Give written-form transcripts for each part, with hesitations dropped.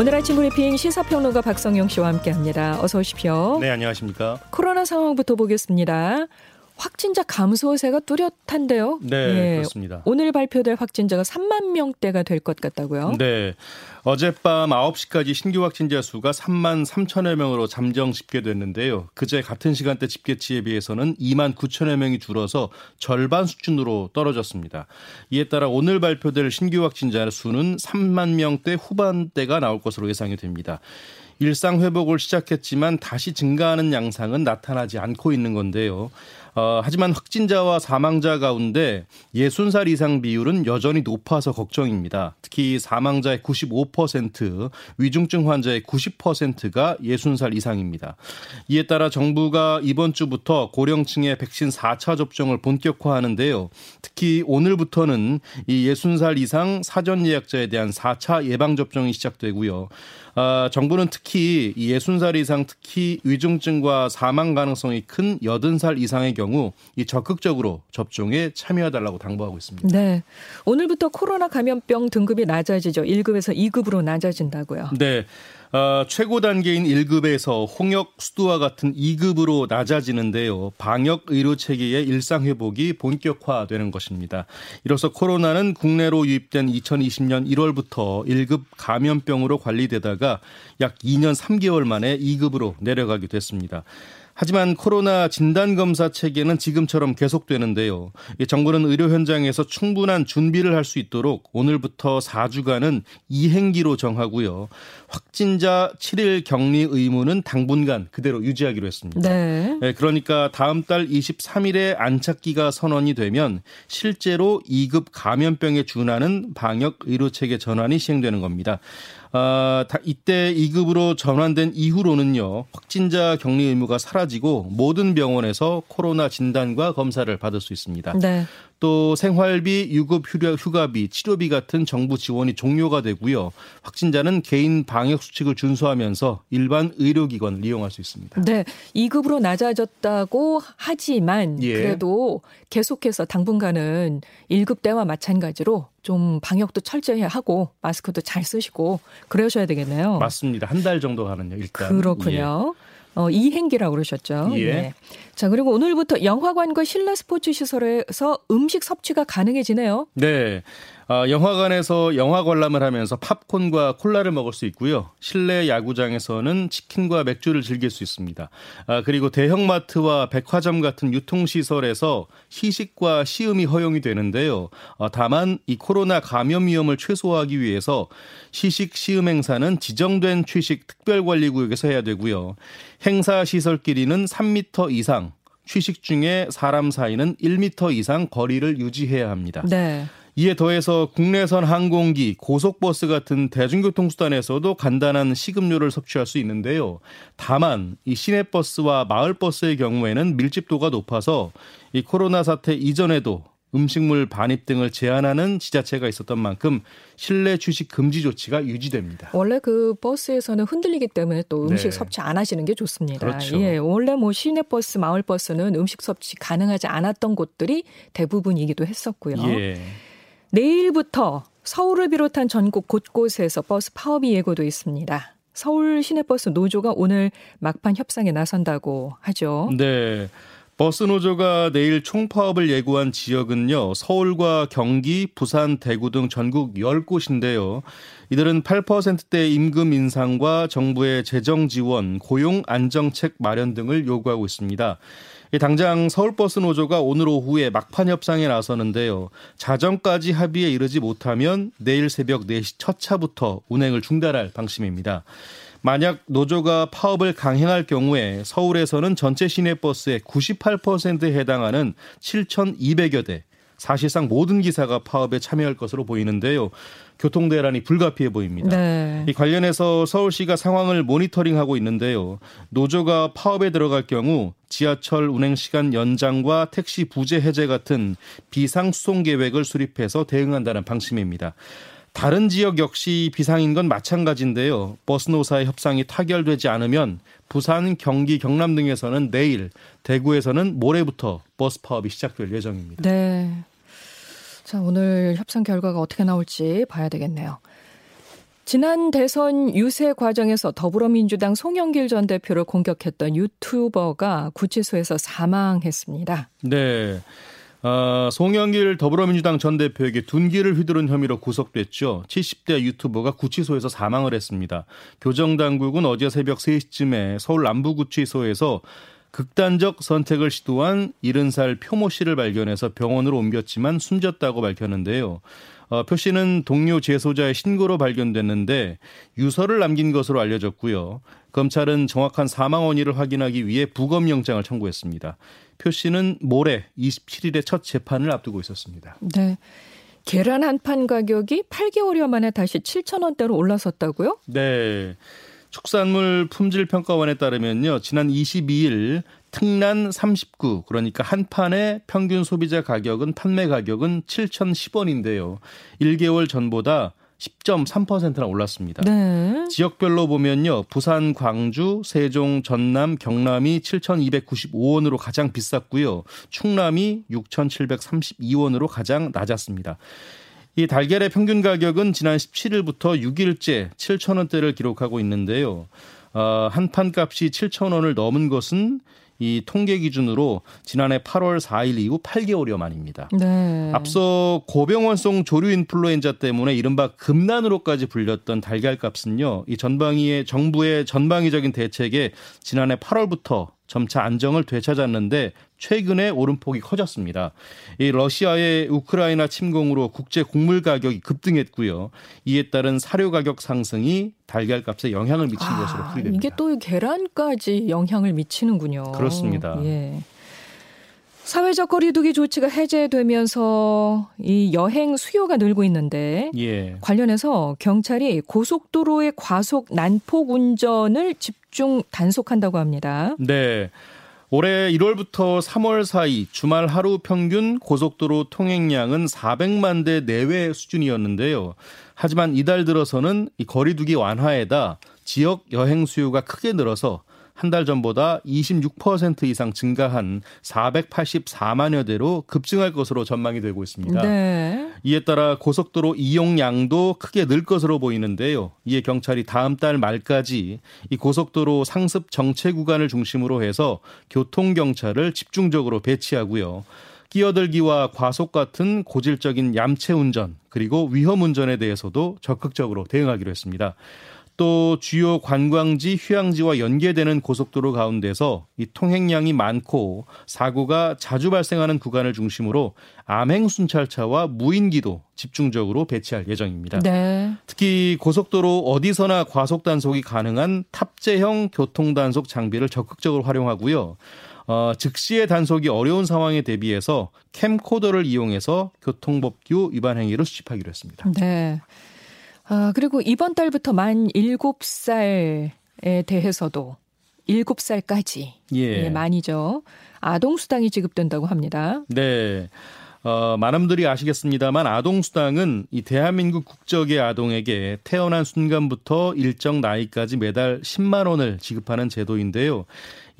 오늘 아침 브리핑 시사평론가 박성용 씨와 함께합니다. 어서 오십시오. 네, 안녕하십니까. 코로나 상황부터 보겠습니다. 확진자 감소세가 뚜렷한데요. 네, 네, 그렇습니다. 오늘 발표될 확진자가 3만 명대가 될 것 같다고요. 네, 어젯밤 9시까지 신규 확진자 수가 3만 3천여 명으로 잠정 집계됐는데요. 그제 같은 시간대 집계치에 비해서는 2만 9천여 명이 줄어서 절반 수준으로 떨어졌습니다. 이에 따라 오늘 발표될 신규 확진자 수는 3만 명대 후반대가 나올 것으로 예상이 됩니다. 일상 회복을 시작했지만 다시 증가하는 양상은 나타나지 않고 있는 건데요. 하지만 확진자와 사망자 가운데 60살 이상 비율은 여전히 높아서 걱정입니다. 특히 사망자의 95%, 위중증 환자의 90%가 60살 이상입니다. 이에 따라 정부가 이번 주부터 고령층의 백신 4차 접종을 본격화하는데요. 특히 오늘부터는 이 60살 이상 사전 예약자에 대한 4차 예방접종이 시작되고요. 정부는 특히 60살 이상, 특히 위중증과 사망 가능성이 큰 80살 이상의 경우 이 적극적으로 접종에 참여해달라고 당부하고 있습니다. 네, 오늘부터 코로나 감염병 등급이 낮아지죠. 1급에서 2급으로 낮아진다고요. 네. 최고 단계인 1급에서 홍역, 수도와 같은 2급으로 낮아지는데요. 방역 의료 체계의 일상 회복이 본격화되는 것입니다. 이로써 코로나는 국내로 유입된 2020년 1월부터 1급 감염병으로 관리되다가 약 2년 3개월 만에 2급으로 내려가게 됐습니다. 하지만 코로나 진단검사 체계는 지금처럼 계속되는데요. 정부는 의료 현장에서 충분한 준비를 할 수 있도록 오늘부터 4주간은 이행기로 정하고요. 확진자 7일 격리 의무는 당분간 그대로 유지하기로 했습니다. 네. 그러니까 다음 달 23일에 안착기가 선언이 되면 실제로 2급 감염병에 준하는 방역 의료체계 전환이 시행되는 겁니다. 이때 2급으로 전환된 이후로는요, 확진자 격리 의무가 사라지고 모든 병원에서 코로나 진단과 검사를 받을 수 있습니다. 네. 또 생활비, 유급 휴가비, 치료비 같은 정부 지원이 종료가 되고요. 확진자는 개인 방역 수칙을 준수하면서 일반 의료기관을 이용할 수 있습니다. 네, 2급으로 낮아졌다고 하지만 그래도 계속해서 당분간은 1급 때와 마찬가지로 좀 방역도 철저히 하고 마스크도 잘 쓰시고 그러셔야 되겠네요. 맞습니다. 한 달 정도 가는요, 일단. 그렇군요. 예. 이행기라고 그러셨죠. 예. 네. 자, 그리고 오늘부터 영화관과 실내 스포츠 시설에서 음식 섭취가 가능해지네요. 네. 영화관에서 영화 관람을 하면서 팝콘과 콜라를 먹을 수 있고요. 실내 야구장에서는 치킨과 맥주를 즐길 수 있습니다. 그리고 대형마트와 백화점 같은 유통시설에서 시식과 시음이 허용이 되는데요. 다만 이 코로나 감염 위험을 최소화하기 위해서 시식, 시음 행사는 지정된 취식 특별관리구역에서 해야 되고요. 행사 시설끼리는 3m 이상, 취식 중에 사람 사이는 1m 이상 거리를 유지해야 합니다. 네. 이에 더해서 국내선 항공기, 고속버스 같은 대중교통수단에서도 간단한 식음료를 섭취할 수 있는데요. 다만 이 시내버스와 마을버스의 경우에는 밀집도가 높아서 이 코로나 사태 이전에도 음식물 반입 등을 제한하는 지자체가 있었던 만큼 실내 취식 금지 조치가 유지됩니다. 원래 그 버스에서는 흔들리기 때문에 또 음식 섭취 안 하시는 게 좋습니다. 그렇죠. 예, 원래 뭐 시내버스, 마을버스는 음식 섭취 가능하지 않았던 곳들이 대부분이기도 했었고요. 예. 내일부터 서울을 비롯한 전국 곳곳에서 버스 파업이 예고돼 있습니다. 서울 시내버스 노조가 오늘 막판 협상에 나선다고 하죠. 네. 버스 노조가 내일 총파업을 예고한 지역은요, 서울과 경기, 부산, 대구 등 전국 10곳인데요. 이들은 8%대 임금 인상과 정부의 재정 지원, 고용 안정책 마련 등을 요구하고 있습니다. 당장 서울버스 노조가 오늘 오후에 막판 협상에 나서는데요. 자정까지 합의에 이르지 못하면 내일 새벽 4시 첫 차부터 운행을 중단할 방침입니다. 만약 노조가 파업을 강행할 경우에 서울에서는 전체 시내버스의 98%에 해당하는 7,200여 대, 사실상 모든 기사가 파업에 참여할 것으로 보이는데요. 교통대란이 불가피해 보입니다. 네. 이 관련해서 서울시가 상황을 모니터링하고 있는데요. 노조가 파업에 들어갈 경우 지하철 운행시간 연장과 택시 부재 해제 같은 비상수송 계획을 수립해서 대응한다는 방침입니다. 다른 지역 역시 비상인 건 마찬가지인데요. 버스노사의 협상이 타결되지 않으면 부산, 경기, 경남 등에서는 내일, 대구에서는 모레부터 버스 파업이 시작될 예정입니다. 네. 자, 오늘 협상 결과가 어떻게 나올지 봐야 되겠네요. 지난 대선 유세 과정에서 더불어민주당 송영길 전 대표를 공격했던 유튜버가 구치소에서 사망했습니다. 네. 송영길 더불어민주당 전 대표에게 둔기를 휘두른 혐의로 구속됐죠. 70대 유튜버가 구치소에서 사망을 했습니다. 교정당국은 어제 새벽 3시쯤에 서울 남부구치소에서 극단적 선택을 시도한 70살 표모 씨를 발견해서 병원으로 옮겼지만 숨졌다고 밝혔는데요. 표 씨는 동료 재소자의 신고로 발견됐는데 유서를 남긴 것으로 알려졌고요. 검찰은 정확한 사망 원인을 확인하기 위해 부검영장을 청구했습니다. 표 씨는 모레 27일에 첫 재판을 앞두고 있었습니다. 네, 계란 한 판 가격이 8개월여 만에 다시 7,000원대로 올라섰다고요? 네. 축산물 품질평가원에 따르면요, 지난 22일 특란 39, 그러니까 한 판의 평균 소비자 가격은 판매 가격은 7,010원인데요. 1개월 전보다 10.3%나 올랐습니다. 네. 지역별로 보면요, 부산, 광주, 세종, 전남, 경남이 7,295원으로 가장 비쌌고요. 충남이 6,732원으로 가장 낮았습니다. 이 달걀의 평균 가격은 지난 17일부터 6일째 7,000원대를 기록하고 있는데요. 한 판값이 7,000원을 넘은 것은 이 통계 기준으로 지난해 8월 4일 이후 8개월여 만입니다. 네. 앞서 고병원성 조류 인플루엔자 때문에 이른바 금난으로까지 불렸던 달걀값은요, 이 정부의 전방위적인 대책에 지난해 8월부터 점차 안정을 되찾았는데 최근에 오름폭이 커졌습니다. 이 러시아의 우크라이나 침공으로 국제 곡물 가격이 급등했고요. 이에 따른 사료 가격 상승이 달걀값에 영향을 미친 것으로 풀이됩니다. 이게 또 계란까지 영향을 미치는군요. 그렇습니다. 예. 사회적 거리두기 조치가 해제되면서 이 여행 수요가 늘고 있는데 예. 관련해서 경찰이 고속도로의 과속 난폭 운전을 집중 단속한다고 합니다. 네. 올해 1월부터 3월 사이 주말 하루 평균 고속도로 통행량은 400만 대 내외 수준이었는데요. 하지만 이달 들어서는 이 거리두기 완화에다 지역 여행 수요가 크게 늘어서 한 달 전보다 26% 이상 증가한 484만여 대로 급증할 것으로 전망이 되고 있습니다. 네. 이에 따라 고속도로 이용량도 크게 늘 것으로 보이는데요. 이에 경찰이 다음 달 말까지 이 고속도로 상습 정체 구간을 중심으로 해서 교통경찰을 집중적으로 배치하고요. 끼어들기와 과속 같은 고질적인 얌체 운전 그리고 위험 운전에 대해서도 적극적으로 대응하기로 했습니다. 또 주요 관광지, 휴양지와 연계되는 고속도로 가운데서 이 통행량이 많고 사고가 자주 발생하는 구간을 중심으로 암행 순찰차와 무인기도 집중적으로 배치할 예정입니다. 네. 특히 고속도로 어디서나 과속 단속이 가능한 탑재형 교통 단속 장비를 적극적으로 활용하고요. 즉시의 단속이 어려운 상황에 대비해서 캠코더를 이용해서 교통법규 위반 행위를 수집하기로 했습니다. 네. 그리고 이번 달부터 만 7살에 대해서도 7살까지 예, 만이죠. 아동수당이 지급된다고 합니다. 네. 많은 분들이 아시겠습니다만 아동수당은 이 대한민국 국적의 아동에게 태어난 순간부터 일정 나이까지 매달 10만 원을 지급하는 제도인데요.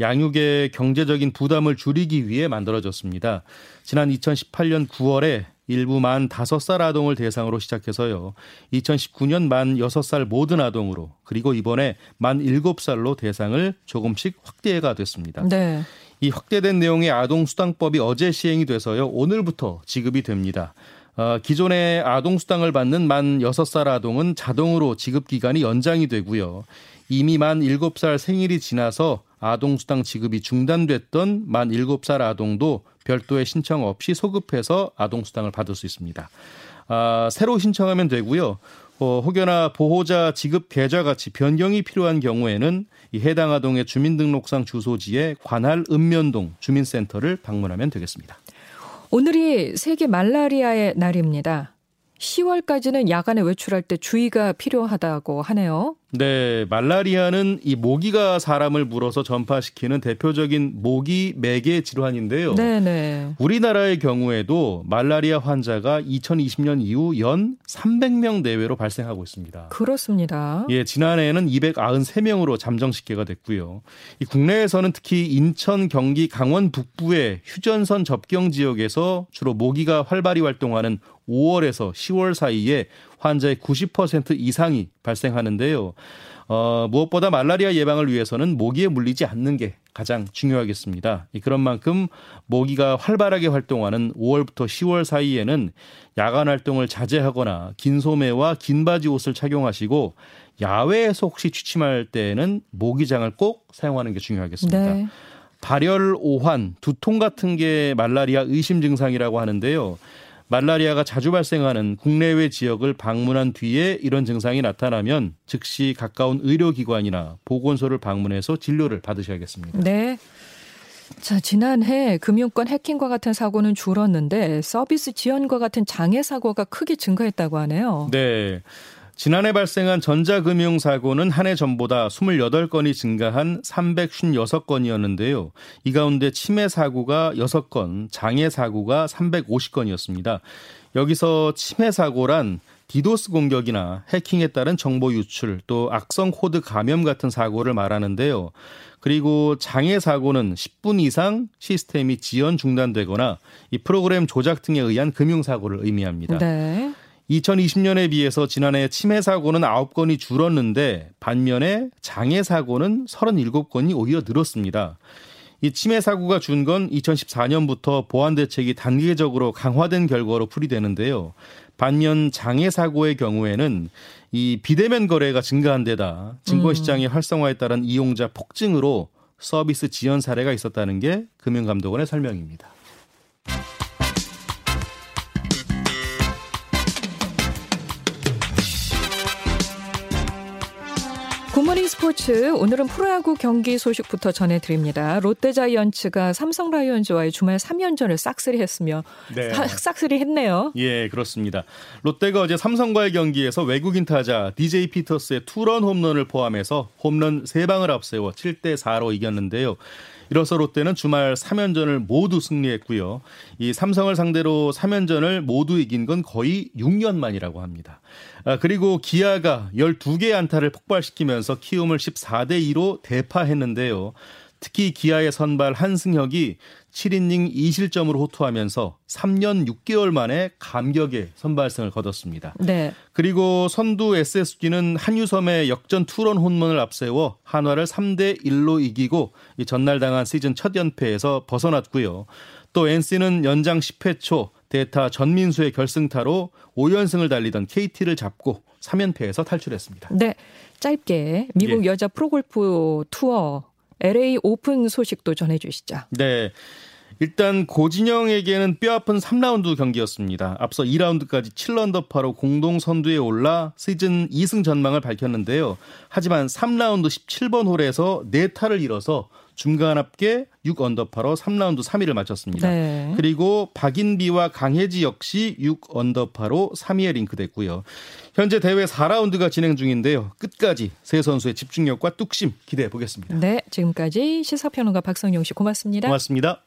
양육의 경제적인 부담을 줄이기 위해 만들어졌습니다. 지난 2018년 9월에 일부 만 5살 아동을 대상으로 시작해서요. 2019년 만 6살 모든 아동으로 그리고 이번에 만 7살로 대상을 조금씩 확대가 됐습니다. 네. 이 확대된 내용의 아동수당법이 어제 시행이 돼서요. 오늘부터 지급이 됩니다. 기존의 아동수당을 받는 만 6살 아동은 자동으로 지급기간이 연장이 되고요. 이미 만 7살 생일이 지나서 아동수당 지급이 중단됐던 만 7살 아동도 별도의 신청 없이 소급해서 아동수당을 받을 수 있습니다. 새로 신청하면 되고요. 혹여나 보호자 지급 계좌 같이 변경이 필요한 경우에는 이 해당 아동의 주민등록상 주소지에 관할 읍면동 주민센터를 방문하면 되겠습니다. 오늘이 세계 말라리아의 날입니다. 10월까지는 야간에 외출할 때 주의가 필요하다고 하네요. 네, 말라리아는 이 모기가 사람을 물어서 전파시키는 대표적인 모기 매개 질환인데요. 네네. 우리나라의 경우에도 말라리아 환자가 2020년 이후 연 300명 내외로 발생하고 있습니다. 그렇습니다. 예, 지난해에는 293명으로 잠정 집계가 됐고요. 이 국내에서는 특히 인천, 경기, 강원 북부의 휴전선 접경 지역에서 주로 모기가 활발히 활동하는 5월에서 10월 사이에 환자의 90% 이상이 발생하는데요. 무엇보다 말라리아 예방을 위해서는 모기에 물리지 않는 게 가장 중요하겠습니다. 그런 만큼 모기가 활발하게 활동하는 5월부터 10월 사이에는 야간 활동을 자제하거나 긴 소매와 긴 바지 옷을 착용하시고 야외에서 혹시 취침할 때에는 모기장을 꼭 사용하는 게 중요하겠습니다. 네. 발열, 오한, 두통 같은 게 말라리아 의심 증상이라고 하는데요. 말라리아가 자주 발생하는 국내외 지역을 방문한 뒤에 이런 증상이 나타나면 즉시 가까운 의료기관이나 보건소를 방문해서 진료를 받으셔야겠습니다. 네. 자, 지난해 금융권 해킹과 같은 사고는 줄었는데 서비스 지연과 같은 장애 사고가 크게 증가했다고 하네요. 네. 지난해 발생한 전자금융사고는 한 해 전보다 28건이 증가한 356건이었는데요. 이 가운데 치매 사고가 6건, 장애 사고가 350건이었습니다. 여기서 치매 사고란 디도스 공격이나 해킹에 따른 정보 유출, 또 악성 코드 감염 같은 사고를 말하는데요. 그리고 장애 사고는 10분 이상 시스템이 지연 중단되거나 이 프로그램 조작 등에 의한 금융사고를 의미합니다. 네. 2020년에 비해서 지난해 치매 사고는 9건이 줄었는데 반면에 장애 사고는 37건이 오히려 늘었습니다. 이 치매 사고가 준 건 2014년부터 보안 대책이 단계적으로 강화된 결과로 풀이되는데요. 반면 장애 사고의 경우에는 이 비대면 거래가 증가한 데다 증권시장의 활성화에 따른 이용자 폭증으로 서비스 지연 사례가 있었다는 게 금융감독원의 설명입니다. 굿모닝 스포츠, 오늘은 프로야구 경기 소식부터 전해드립니다. 롯데자이언츠가 삼성라이온즈와의 주말 3연전을 싹쓸이했네요. 예, 그렇습니다. 롯데가 어제 삼성과의 경기에서 외국인 타자 DJ 피터스의 투런 홈런을 포함해서 홈런 3방을 앞세워 7-4로 이겼는데요. 이로써 롯데는 주말 3연전을 모두 승리했고요. 이 삼성을 상대로 3연전을 모두 이긴 건 거의 6년 만이라고 합니다. 그리고 기아가 12개의 안타를 폭발시키면서 키움을 14-2로 대파했는데요. 특히 기아의 선발 한승혁이 7이닝 2실점으로 호투하면서 3년 6개월 만에 감격의 선발승을 거뒀습니다. 네. 그리고 선두 SSG는 한유섬의 역전 투런 홈런을 앞세워 한화를 3-1로 이기고 전날 당한 시즌 첫 연패에서 벗어났고요. 또 NC는 연장 10회 초 대타 전민수의 결승타로 5연승을 달리던 KT를 잡고 3연패에서 탈출했습니다. 네, 짧게 미국 여자 프로골프 투어 LA오픈 소식도 전해주시죠. 네. 일단 고진영에게는 뼈아픈 3라운드 경기였습니다. 앞서 2라운드까지 7언더파로 공동 선두에 올라 시즌 2승 전망을 밝혔는데요. 하지만 3라운드 17번 홀에서 4타를 잃어서 중간 합계 6언더파로 3라운드 3위를 마쳤습니다. 네. 그리고 박인비와 강혜지 역시 6언더파로 3위에 링크됐고요. 현재 대회 4라운드가 진행 중인데요. 끝까지 세 선수의 집중력과 뚝심 기대해 보겠습니다. 네, 지금까지 시사평론가 박성용 씨 고맙습니다. 고맙습니다.